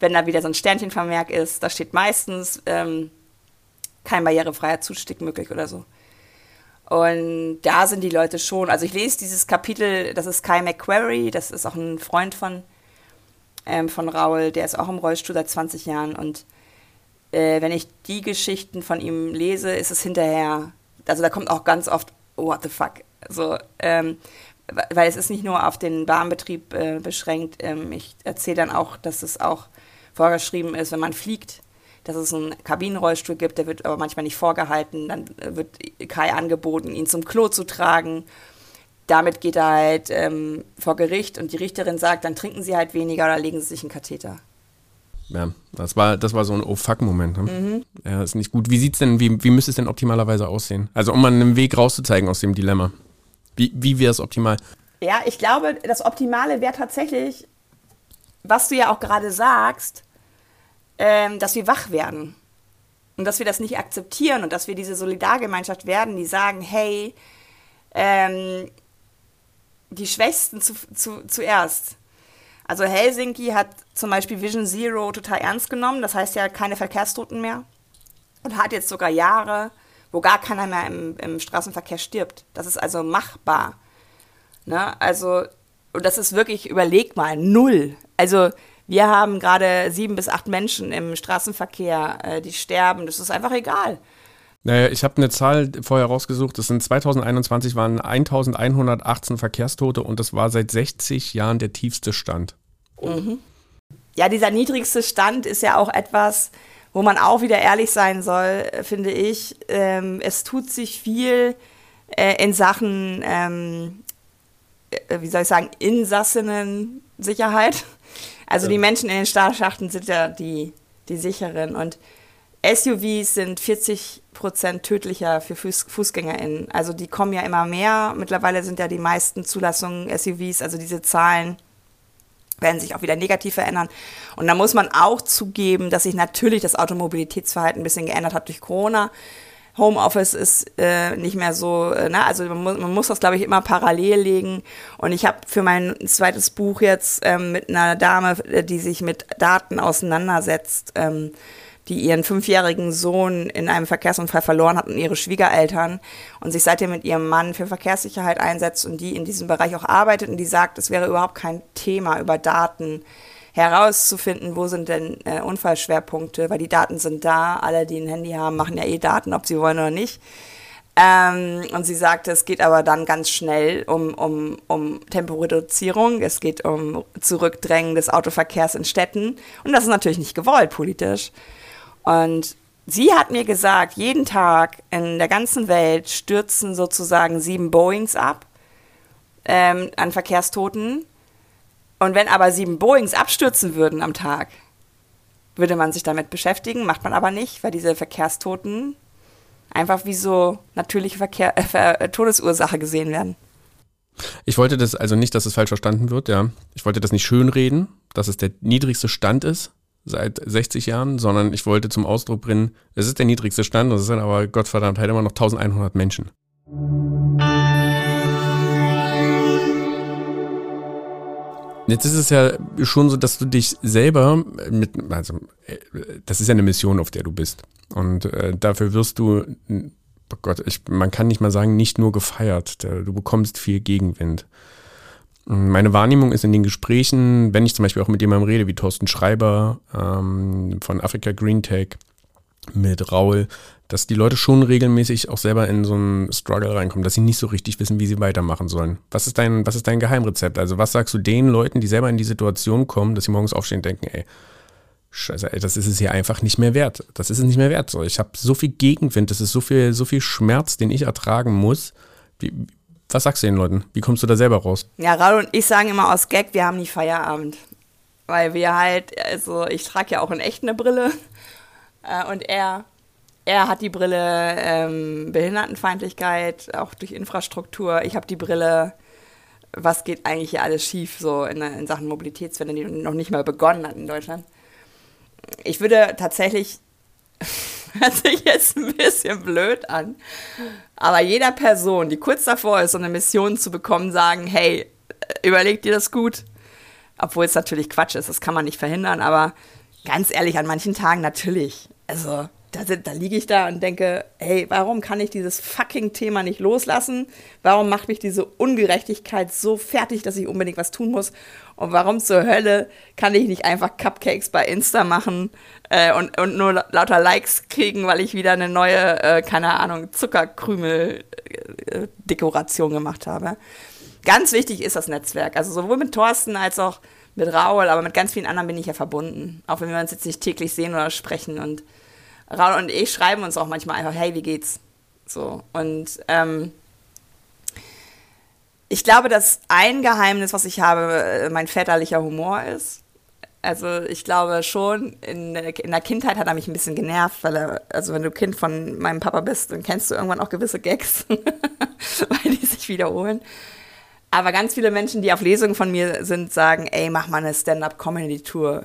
wenn da wieder so ein Sternchenvermerk ist. Da steht meistens ähm, kein barrierefreier Zustieg möglich oder so. Und da sind die Leute schon. Also ich lese dieses Kapitel, das ist Kai McQuarrie, das ist auch ein Freund von, ähm, von Raoul, der ist auch im Rollstuhl seit zwanzig Jahren und wenn ich die Geschichten von ihm lese, ist es hinterher, also da kommt auch ganz oft, oh, what the fuck, so, ähm, weil es ist nicht nur auf den Bahnbetrieb äh, beschränkt, ähm, ich erzähle dann auch, dass es auch vorgeschrieben ist, wenn man fliegt, dass es einen Kabinenrollstuhl gibt, der wird aber manchmal nicht vorgehalten, dann wird Kai angeboten, ihn zum Klo zu tragen, damit geht er halt ähm, vor Gericht und die Richterin sagt, dann trinken Sie halt weniger oder legen Sie sich einen Katheter. Ja, das war, das war so ein Oh-Fuck-Moment. Ne? Mhm. Ja, ist nicht gut. Wie sieht's denn, wie, wie müsste es denn optimalerweise aussehen? Also um einen Weg rauszuzeigen aus dem Dilemma. Wie, wie wäre es optimal? Ja, ich glaube, das Optimale wäre tatsächlich, was du ja auch gerade sagst, ähm, dass wir wach werden. Und dass wir das nicht akzeptieren und dass wir diese Solidargemeinschaft werden, die sagen, hey, ähm, die Schwächsten zu, zu, zuerst. Also Helsinki hat zum Beispiel Vision Zero total ernst genommen, das heißt ja keine Verkehrstoten mehr und hat jetzt sogar Jahre, wo gar keiner mehr im, im Straßenverkehr stirbt. Das ist also machbar. Ne? Also, und das ist wirklich, überleg mal, null. Also wir haben gerade sieben bis acht Menschen im Straßenverkehr, äh, die sterben, das ist einfach egal. Naja, ich habe eine Zahl vorher rausgesucht, das sind zwanzig einundzwanzig waren elfhundertachtzehn Verkehrstote und das war seit sechzig Jahren der tiefste Stand. Mhm. Ja, dieser niedrigste Stand ist ja auch etwas, wo man auch wieder ehrlich sein soll, finde ich. Ähm, es tut sich viel äh, in Sachen, ähm, äh, wie soll ich sagen, Insassinnen-Sicherheit. Also ja. Die Menschen in den Stahlschachten sind ja die, die Sicheren und S U Vs sind vierzig Prozent tödlicher für Fuß- FußgängerInnen. Also die kommen ja immer mehr. Mittlerweile sind ja die meisten Zulassungen S U Vs, also diese Zahlen werden sich auch wieder negativ verändern. Und da muss man auch zugeben, dass sich natürlich das Automobilitätsverhalten ein bisschen geändert hat durch Corona. Homeoffice ist äh, nicht mehr so, äh, ne? Also man, mu- man muss das, glaube ich, immer parallel legen. Und ich habe für mein zweites Buch jetzt ähm, mit einer Dame, die sich mit Daten auseinandersetzt, ähm, die ihren fünfjährigen Sohn in einem Verkehrsunfall verloren hat und ihre Schwiegereltern und sich seitdem mit ihrem Mann für Verkehrssicherheit einsetzt und die in diesem Bereich auch arbeitet und die sagt, es wäre überhaupt kein Thema, über Daten herauszufinden, wo sind denn äh, Unfallschwerpunkte, weil die Daten sind da, alle, die ein Handy haben, machen ja eh Daten, ob sie wollen oder nicht. Ähm, und sie sagte, es geht aber dann ganz schnell um, um, um Temporeduzierung, es geht um Zurückdrängen des Autoverkehrs in Städten und das ist natürlich nicht gewollt politisch. Und sie hat mir gesagt, jeden Tag in der ganzen Welt stürzen sozusagen sieben Boeings ab ähm, an Verkehrstoten. Und wenn aber sieben Boeings abstürzen würden am Tag, würde man sich damit beschäftigen, macht man aber nicht, weil diese Verkehrstoten einfach wie so natürliche Verkehr, äh, Todesursache gesehen werden. Ich wollte das, also nicht, dass es falsch verstanden wird, ja. Ich wollte das nicht schönreden, dass es der niedrigste Stand ist seit sechzig Jahren, sondern ich wollte zum Ausdruck bringen, es ist der niedrigste Stand, das sind aber Gottverdammt halt immer noch elfhundert Menschen. Jetzt ist es ja schon so, dass du dich selber mit, also das ist ja eine Mission, auf der du bist und äh, dafür wirst du, oh Gott, ich, man kann nicht mal sagen, nicht nur gefeiert, du bekommst viel Gegenwind. Meine Wahrnehmung ist in den Gesprächen, wenn ich zum Beispiel auch mit jemandem rede, wie Thorsten Schreiber ähm, von Africa Green Tech, mit Raoul, dass die Leute schon regelmäßig auch selber in so einen Struggle reinkommen, dass sie nicht so richtig wissen, wie sie weitermachen sollen. Was ist dein, was ist dein Geheimrezept? Also was sagst du den Leuten, die selber in die Situation kommen, dass sie morgens aufstehen und denken, ey, Scheiße, ey, das ist es hier einfach nicht mehr wert. Das ist es nicht mehr wert. So, ich habe so viel Gegenwind, das ist so viel, so viel Schmerz, den ich ertragen muss. Wie, was sagst du den Leuten? Wie kommst du da selber raus? Ja, Raoul und ich sagen immer aus Gag, wir haben nie Feierabend. Weil wir halt, also ich trage ja auch in echt eine Brille. Äh, und er, er hat die Brille ähm, Behindertenfeindlichkeit, auch durch Infrastruktur. Ich habe die Brille, was geht eigentlich hier alles schief, so in, in Sachen Mobilitätswende, die noch nicht mal begonnen hat in Deutschland. Ich würde tatsächlich... Hört sich jetzt ein bisschen blöd an, aber jeder Person, die kurz davor ist, so eine Mission zu bekommen, sagen, hey, überleg dir das gut, obwohl es natürlich Quatsch ist, das kann man nicht verhindern, aber ganz ehrlich, an manchen Tagen natürlich, also da, da liege ich da und denke, hey, warum kann ich dieses fucking Thema nicht loslassen, warum macht mich diese Ungerechtigkeit so fertig, dass ich unbedingt was tun muss und warum zur Hölle kann ich nicht einfach Cupcakes bei Insta machen äh, und, und nur lauter Likes kriegen, weil ich wieder eine neue, äh, keine Ahnung, Zuckerkrümel-Dekoration gemacht habe. Ganz wichtig ist das Netzwerk, also sowohl mit Thorsten als auch mit Raoul, aber mit ganz vielen anderen bin ich ja verbunden, auch wenn wir uns jetzt nicht täglich sehen oder sprechen und Raoul und ich schreiben uns auch manchmal einfach, hey, wie geht's? So. Und ähm, ich glaube, dass ein Geheimnis, was ich habe, mein väterlicher Humor ist. Also ich glaube schon, in, in der Kindheit hat er mich ein bisschen genervt, weil er, also wenn du Kind von meinem Papa bist, dann kennst du irgendwann auch gewisse Gags, weil die sich wiederholen. Aber ganz viele Menschen, die auf Lesungen von mir sind, sagen, ey, mach mal eine Stand-up-Comedy-Tour,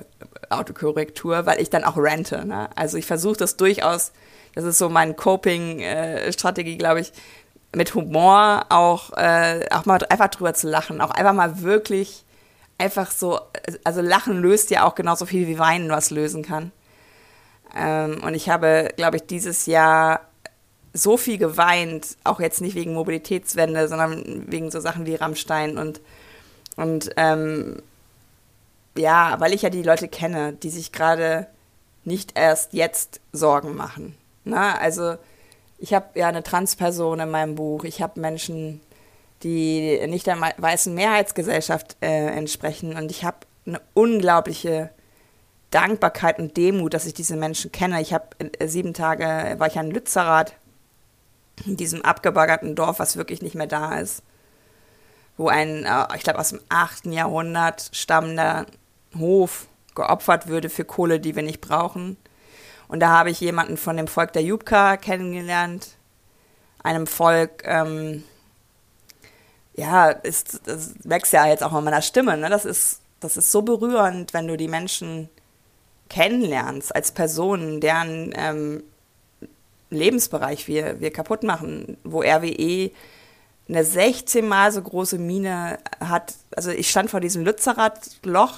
Autokorrektur, weil ich dann auch rante. Ne? Also ich versuche das durchaus, das ist so meine Coping-Strategie, glaube ich, mit Humor auch, äh, auch mal einfach drüber zu lachen, auch einfach mal wirklich einfach so, also Lachen löst ja auch genauso viel, wie Weinen was lösen kann. Ähm, und ich habe, glaube ich, dieses Jahr so viel geweint, auch jetzt nicht wegen Mobilitätswende, sondern wegen so Sachen wie Rammstein und, und ähm, ja, weil ich ja die Leute kenne, die sich gerade nicht erst jetzt Sorgen machen. Na, also ich habe ja eine Transperson in meinem Buch, ich habe Menschen, die nicht der weißen Mehrheitsgesellschaft äh, entsprechen. Und ich habe eine unglaubliche Dankbarkeit und Demut, dass ich diese Menschen kenne. Ich habe äh, sieben Tage, war ich an Lützerath, in diesem abgebaggerten Dorf, was wirklich nicht mehr da ist, wo ein, äh, ich glaube, aus dem achten Jahrhundert stammender Hof geopfert würde für Kohle, die wir nicht brauchen. Und da habe ich jemanden von dem Volk der Jupka kennengelernt, einem Volk, ähm, ja, ist, das wächst ja jetzt auch an meiner Stimme, ne? Das ist, das ist so berührend, wenn du die Menschen kennenlernst als Personen, deren ähm, Lebensbereich wir, wir kaputt machen, wo R W E eine sechzehn Mal so große Mine hat. Also ich stand vor diesem Lützerath-Loch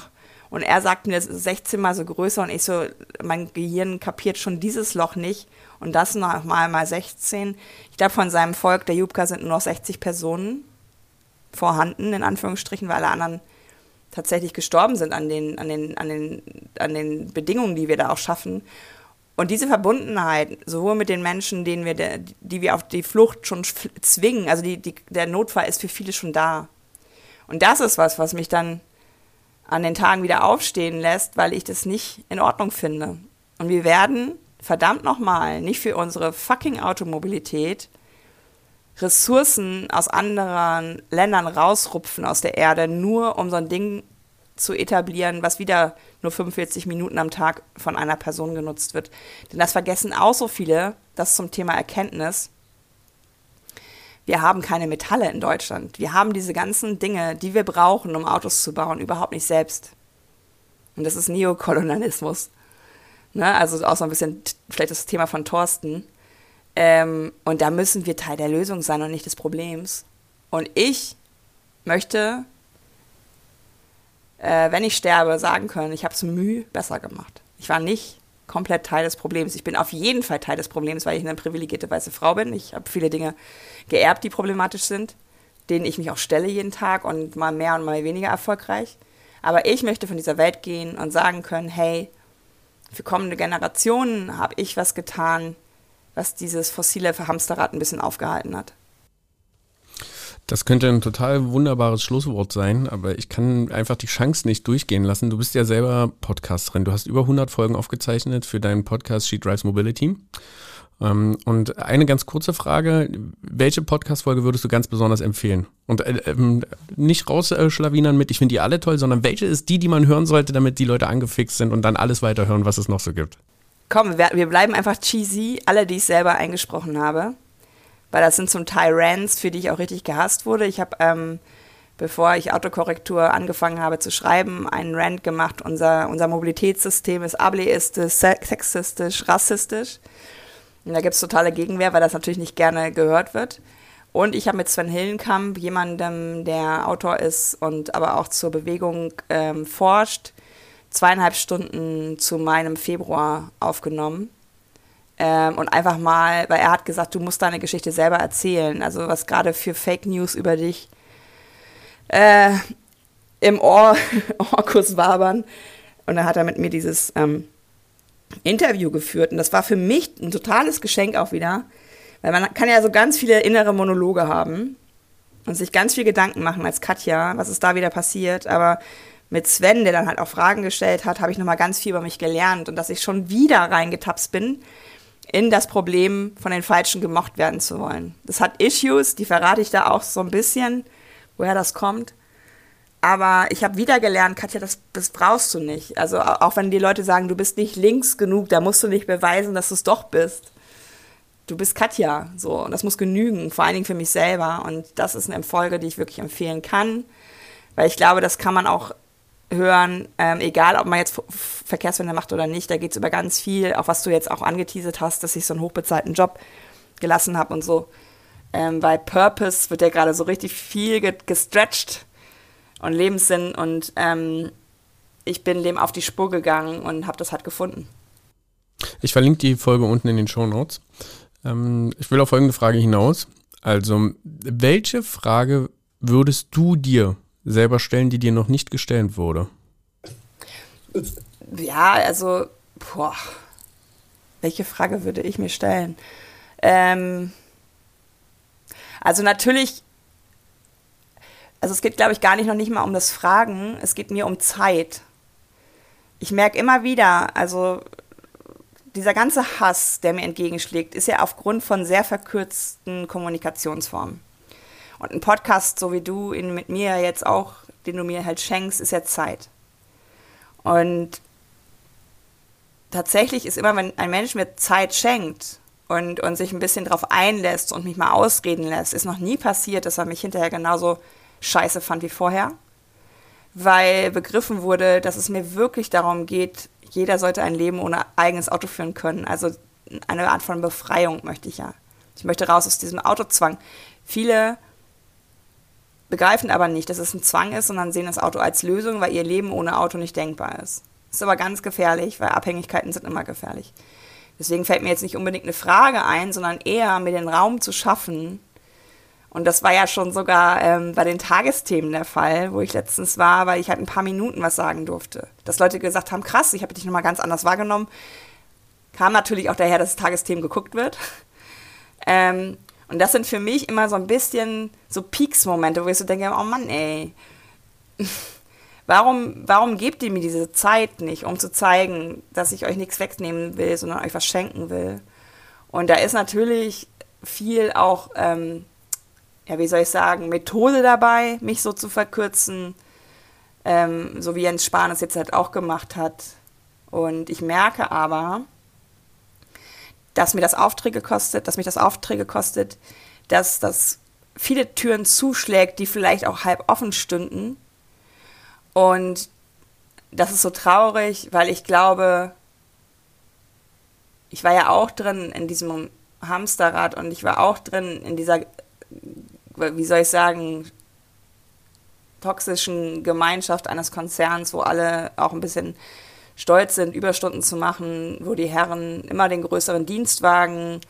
und er sagt mir, es ist sechzehn Mal so größer und ich so, mein Gehirn kapiert schon dieses Loch nicht und das nochmal mal sechzehn. Ich glaube, von seinem Volk der Jupka sind nur noch sechzig Personen. Vorhanden, in Anführungsstrichen, weil alle anderen tatsächlich gestorben sind an den, an den, an den, an den Bedingungen, die wir da auch schaffen. Und diese Verbundenheit, sowohl mit den Menschen, denen wir de, die wir auf die Flucht schon zwingen, also die, die, der Notfall ist für viele schon da. Und das ist was, was mich dann an den Tagen wieder aufstehen lässt, weil ich das nicht in Ordnung finde. Und wir werden, verdammt nochmal, nicht für unsere fucking Automobilität Ressourcen aus anderen Ländern rausrupfen aus der Erde, nur um so ein Ding zu etablieren, was wieder nur fünfundvierzig Minuten am Tag von einer Person genutzt wird. Denn das vergessen auch so viele, das zum Thema Erkenntnis. Wir haben keine Metalle in Deutschland. Wir haben diese ganzen Dinge, die wir brauchen, um Autos zu bauen, überhaupt nicht selbst. Und das ist Neokolonialismus. Ne? Also auch so ein bisschen vielleicht das Thema von Thorsten. Ähm, und da müssen wir Teil der Lösung sein und nicht des Problems. Und ich möchte, äh, wenn ich sterbe, sagen können, ich habe es Mühe besser gemacht. Ich war nicht komplett Teil des Problems. Ich bin auf jeden Fall Teil des Problems, weil ich eine privilegierte weiße Frau bin. Ich habe viele Dinge geerbt, die problematisch sind, denen ich mich auch stelle jeden Tag und mal mehr und mal weniger erfolgreich. Aber ich möchte von dieser Welt gehen und sagen können, hey, für kommende Generationen habe ich was getan, was dieses fossile Hamsterrad ein bisschen aufgehalten hat. Das könnte ein total wunderbares Schlusswort sein, aber ich kann einfach die Chance nicht durchgehen lassen. Du bist ja selber Podcasterin. Du hast über hundert Folgen aufgezeichnet für deinen Podcast She Drives Mobility. Und eine ganz kurze Frage, welche Podcast-Folge würdest du ganz besonders empfehlen? Und nicht rausschlawinern mit, ich finde die alle toll, sondern welche ist die, die man hören sollte, damit die Leute angefixt sind und dann alles weiterhören, was es noch so gibt? Komm, wir bleiben einfach cheesy, alle, die ich selber eingesprochen habe, weil das sind zum Teil Rants, für die ich auch richtig gehasst wurde. Ich habe, ähm, bevor ich Autokorrektur angefangen habe zu schreiben, einen Rant gemacht, unser, unser Mobilitätssystem ist ableistisch, sexistisch, rassistisch. Und da gibt es totale Gegenwehr, weil das natürlich nicht gerne gehört wird. Und ich habe mit Sven Hillenkamp, jemandem, der Autor ist und aber auch zur Bewegung ähm, forscht, zweieinhalb Stunden zu meinem Februar aufgenommen ähm, und einfach mal, weil er hat gesagt, du musst deine Geschichte selber erzählen, also was gerade für Fake News über dich äh, im Ohr, Orkus wabern, und dann hat er mit mir dieses ähm, Interview geführt und das war für mich ein totales Geschenk auch wieder, weil man kann ja so ganz viele innere Monologe haben und sich ganz viel Gedanken machen als Katja, was ist da wieder passiert, aber mit Sven, der dann halt auch Fragen gestellt hat, habe ich nochmal ganz viel über mich gelernt und dass ich schon wieder reingetapst bin in das Problem, von den Falschen gemocht werden zu wollen. Das hat Issues, die verrate ich da auch so ein bisschen, woher das kommt. Aber ich habe wieder gelernt, Katja, das, das brauchst du nicht. Also auch wenn die Leute sagen, du bist nicht links genug, da musst du nicht beweisen, dass du es doch bist. Du bist Katja, so, und das muss genügen, vor allen Dingen für mich selber. Und das ist eine Folge, die ich wirklich empfehlen kann, weil ich glaube, das kann man auch hören, ähm, egal ob man jetzt Verkehrswende macht oder nicht, da geht es über ganz viel, auch was du jetzt auch angeteasert hast, dass ich so einen hochbezahlten Job gelassen habe und so. Ähm, weil Purpose wird ja gerade so richtig viel gestretched und Lebenssinn, und ähm, ich bin dem auf die Spur gegangen und habe das halt gefunden. Ich verlinke die Folge unten in den Shownotes. Ähm, ich will auf folgende Frage hinaus. Also, welche Frage würdest du dir selber stellen, die dir noch nicht gestellt wurde? Ja, also, boah, welche Frage würde ich mir stellen? Ähm, also natürlich, also es geht, glaube ich, gar nicht noch nicht mal um das Fragen, es geht mir um Zeit. Ich merke immer wieder, also dieser ganze Hass, der mir entgegenschlägt, ist ja aufgrund von sehr verkürzten Kommunikationsformen. Und ein Podcast, so wie du ihn mit mir jetzt auch, den du mir halt schenkst, ist ja Zeit. Und tatsächlich ist immer, wenn ein Mensch mir Zeit schenkt und, und sich ein bisschen drauf einlässt und mich mal ausreden lässt, ist noch nie passiert, dass er mich hinterher genauso scheiße fand wie vorher, weil begriffen wurde, dass es mir wirklich darum geht, jeder sollte ein Leben ohne eigenes Auto führen können. Also eine Art von Befreiung möchte ich ja. Ich möchte raus aus diesem Autozwang. Viele begreifen aber nicht, dass es ein Zwang ist, sondern sehen das Auto als Lösung, weil ihr Leben ohne Auto nicht denkbar ist. Ist aber ganz gefährlich, weil Abhängigkeiten sind immer gefährlich. Deswegen fällt mir jetzt nicht unbedingt eine Frage ein, sondern eher mir den Raum zu schaffen. Und das war ja schon sogar ähm, bei den Tagesthemen der Fall, wo ich letztens war, weil ich halt ein paar Minuten was sagen durfte. Dass Leute gesagt haben, krass, ich habe dich nochmal ganz anders wahrgenommen. Kam natürlich auch daher, dass Tagesthemen geguckt wird. ähm, Und das sind für mich immer so ein bisschen so Peaks-Momente, wo ich so denke, oh Mann, ey, warum, warum gebt ihr mir diese Zeit nicht, um zu zeigen, dass ich euch nichts wegnehmen will, sondern euch was schenken will? Und da ist natürlich viel auch, ähm, ja, wie soll ich sagen, Methode dabei, mich so zu verkürzen, ähm, so wie Jens Spahn es jetzt halt auch gemacht hat. Und ich merke aber, dass mir das Aufträge kostet, dass mich das Aufträge kostet, dass das viele Türen zuschlägt, die vielleicht auch halb offen stünden. Und das ist so traurig, weil ich glaube, ich war ja auch drin in diesem Hamsterrad und ich war auch drin in dieser, wie soll ich sagen, toxischen Gemeinschaft eines Konzerns, wo alle auch ein bisschen stolz sind, Überstunden zu machen, wo die Herren immer den größeren Dienstwagen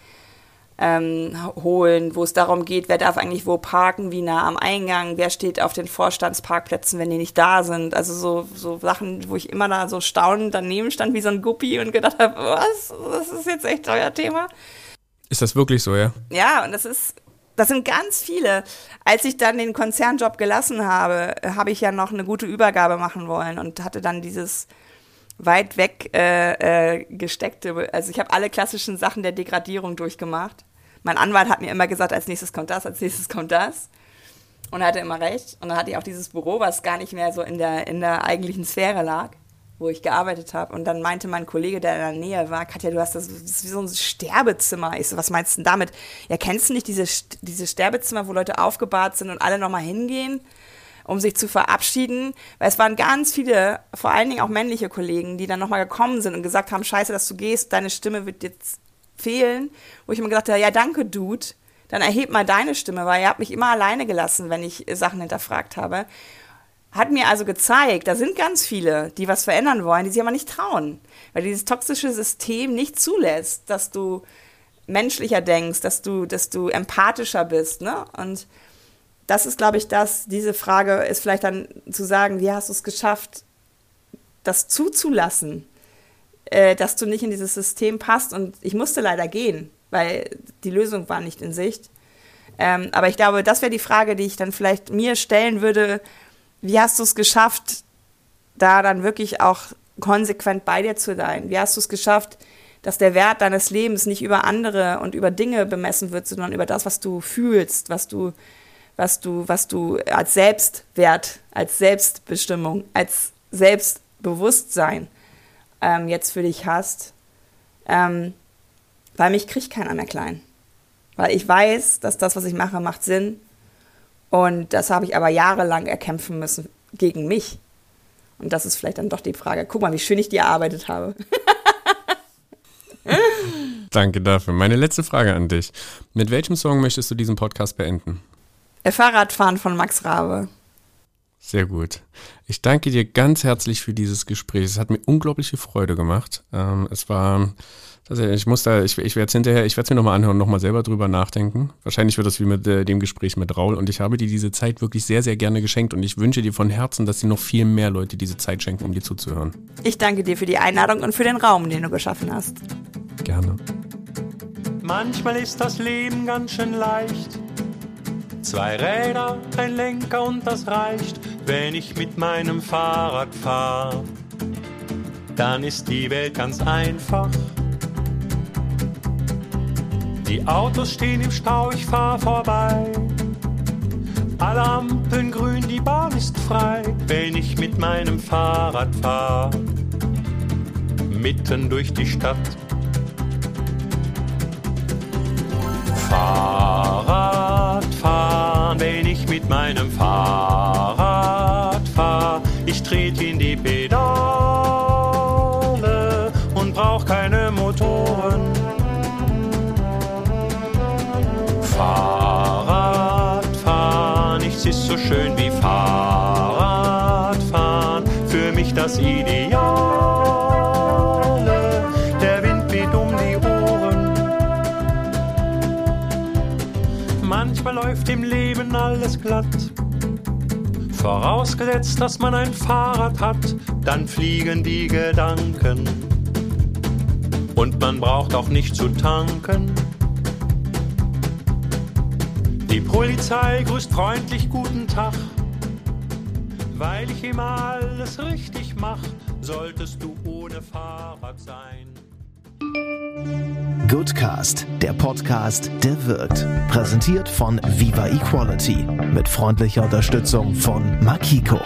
ähm, holen, wo es darum geht, wer darf eigentlich wo parken, wie nah am Eingang, wer steht auf den Vorstandsparkplätzen, wenn die nicht da sind. Also so, so Sachen, wo ich immer da so staunend daneben stand wie so ein Guppi und gedacht habe, was, das ist jetzt echt euer Thema? Ist das wirklich so, ja? Ja, und das ist, das sind ganz viele. Als ich dann den Konzernjob gelassen habe, habe ich ja noch eine gute Übergabe machen wollen und hatte dann dieses weit weg äh, äh, gesteckte, also ich habe alle klassischen Sachen der Degradierung durchgemacht. Mein Anwalt hat mir immer gesagt, als nächstes kommt das, als nächstes kommt das. Und er hatte immer recht. Und dann hatte ich auch dieses Büro, was gar nicht mehr so in der, in der eigentlichen Sphäre lag, wo ich gearbeitet habe. Und dann meinte mein Kollege, der in der Nähe war, Katja, du hast das, das ist wie so ein Sterbezimmer. Ich so, was meinst du denn damit? Ja, kennst du nicht diese, diese Sterbezimmer, wo Leute aufgebahrt sind und alle nochmal hingehen, um sich zu verabschieden, weil es waren ganz viele, vor allen Dingen auch männliche Kollegen, die dann nochmal gekommen sind und gesagt haben, scheiße, dass du gehst, deine Stimme wird jetzt fehlen, wo ich immer gesagt habe, ja danke Dude, dann erheb mal deine Stimme, weil ihr habt mich immer alleine gelassen, wenn ich Sachen hinterfragt habe. Hat mir also gezeigt, da sind ganz viele, die was verändern wollen, die sich aber nicht trauen, weil dieses toxische System nicht zulässt, dass du menschlicher denkst, dass du, dass du empathischer bist, ne? Und das ist, glaube ich, das, diese Frage ist vielleicht dann zu sagen, wie hast du es geschafft, das zuzulassen, äh, dass du nicht in dieses System passt. Und ich musste leider gehen, weil die Lösung war nicht in Sicht. Ähm, aber ich glaube, das wäre die Frage, die ich dann vielleicht mir stellen würde, wie hast du es geschafft, da dann wirklich auch konsequent bei dir zu sein? Wie hast du es geschafft, dass der Wert deines Lebens nicht über andere und über Dinge bemessen wird, sondern über das, was du fühlst, was du was du, was du als Selbstwert, als Selbstbestimmung, als Selbstbewusstsein ähm, jetzt für dich hast, ähm, weil mich kriegt keiner mehr klein. Weil ich weiß, dass das, was ich mache, macht Sinn. Und das habe ich aber jahrelang erkämpfen müssen gegen mich. Und das ist vielleicht dann doch die Frage. Guck mal, wie schön ich die erarbeitet habe. Danke dafür. Meine letzte Frage an dich. Mit welchem Song möchtest du diesen Podcast beenden? Fahrradfahren von Max Rabe. Sehr gut. Ich danke dir ganz herzlich für dieses Gespräch. Es hat mir unglaubliche Freude gemacht. Ähm, es war... Also ich muss da, ich, ich werde es hinterher, ich werde es mir nochmal anhören und nochmal selber drüber nachdenken. Wahrscheinlich wird das wie mit äh, dem Gespräch mit Raoul, und ich habe dir diese Zeit wirklich sehr, sehr gerne geschenkt, und ich wünsche dir von Herzen, dass dir noch viel mehr Leute diese Zeit schenken, um dir zuzuhören. Ich danke dir für die Einladung und für den Raum, den du geschaffen hast. Gerne. Manchmal ist das Leben ganz schön leicht. Zwei Räder, ein Lenker und das reicht. Wenn ich mit meinem Fahrrad fahre, dann ist die Welt ganz einfach. Die Autos stehen im Stau, ich fahr vorbei. Alle Ampeln grün, die Bahn ist frei. Wenn ich mit meinem Fahrrad fahr, mitten durch die Stadt. Fahrrad fahren, wenn ich mit meinem Fahrrad fahr. Ich trete in die Pedale und brauch keine Motoren. Fahrradfahren, nichts ist so schön wie Fahrradfahren. Für mich das Ideale, der Wind weht um die Ohren. Manchmal läuft im Leben alles glatt, vorausgesetzt, dass man ein Fahrrad hat. Dann fliegen die Gedanken und man braucht auch nicht zu tanken. Die Polizei grüßt freundlich guten Tag, weil ich immer alles richtig mach, solltest du ohne Fahrrad sein. Goodcast, der Podcast, der wirkt. Präsentiert von Viva Equality mit freundlicher Unterstützung von Makiko.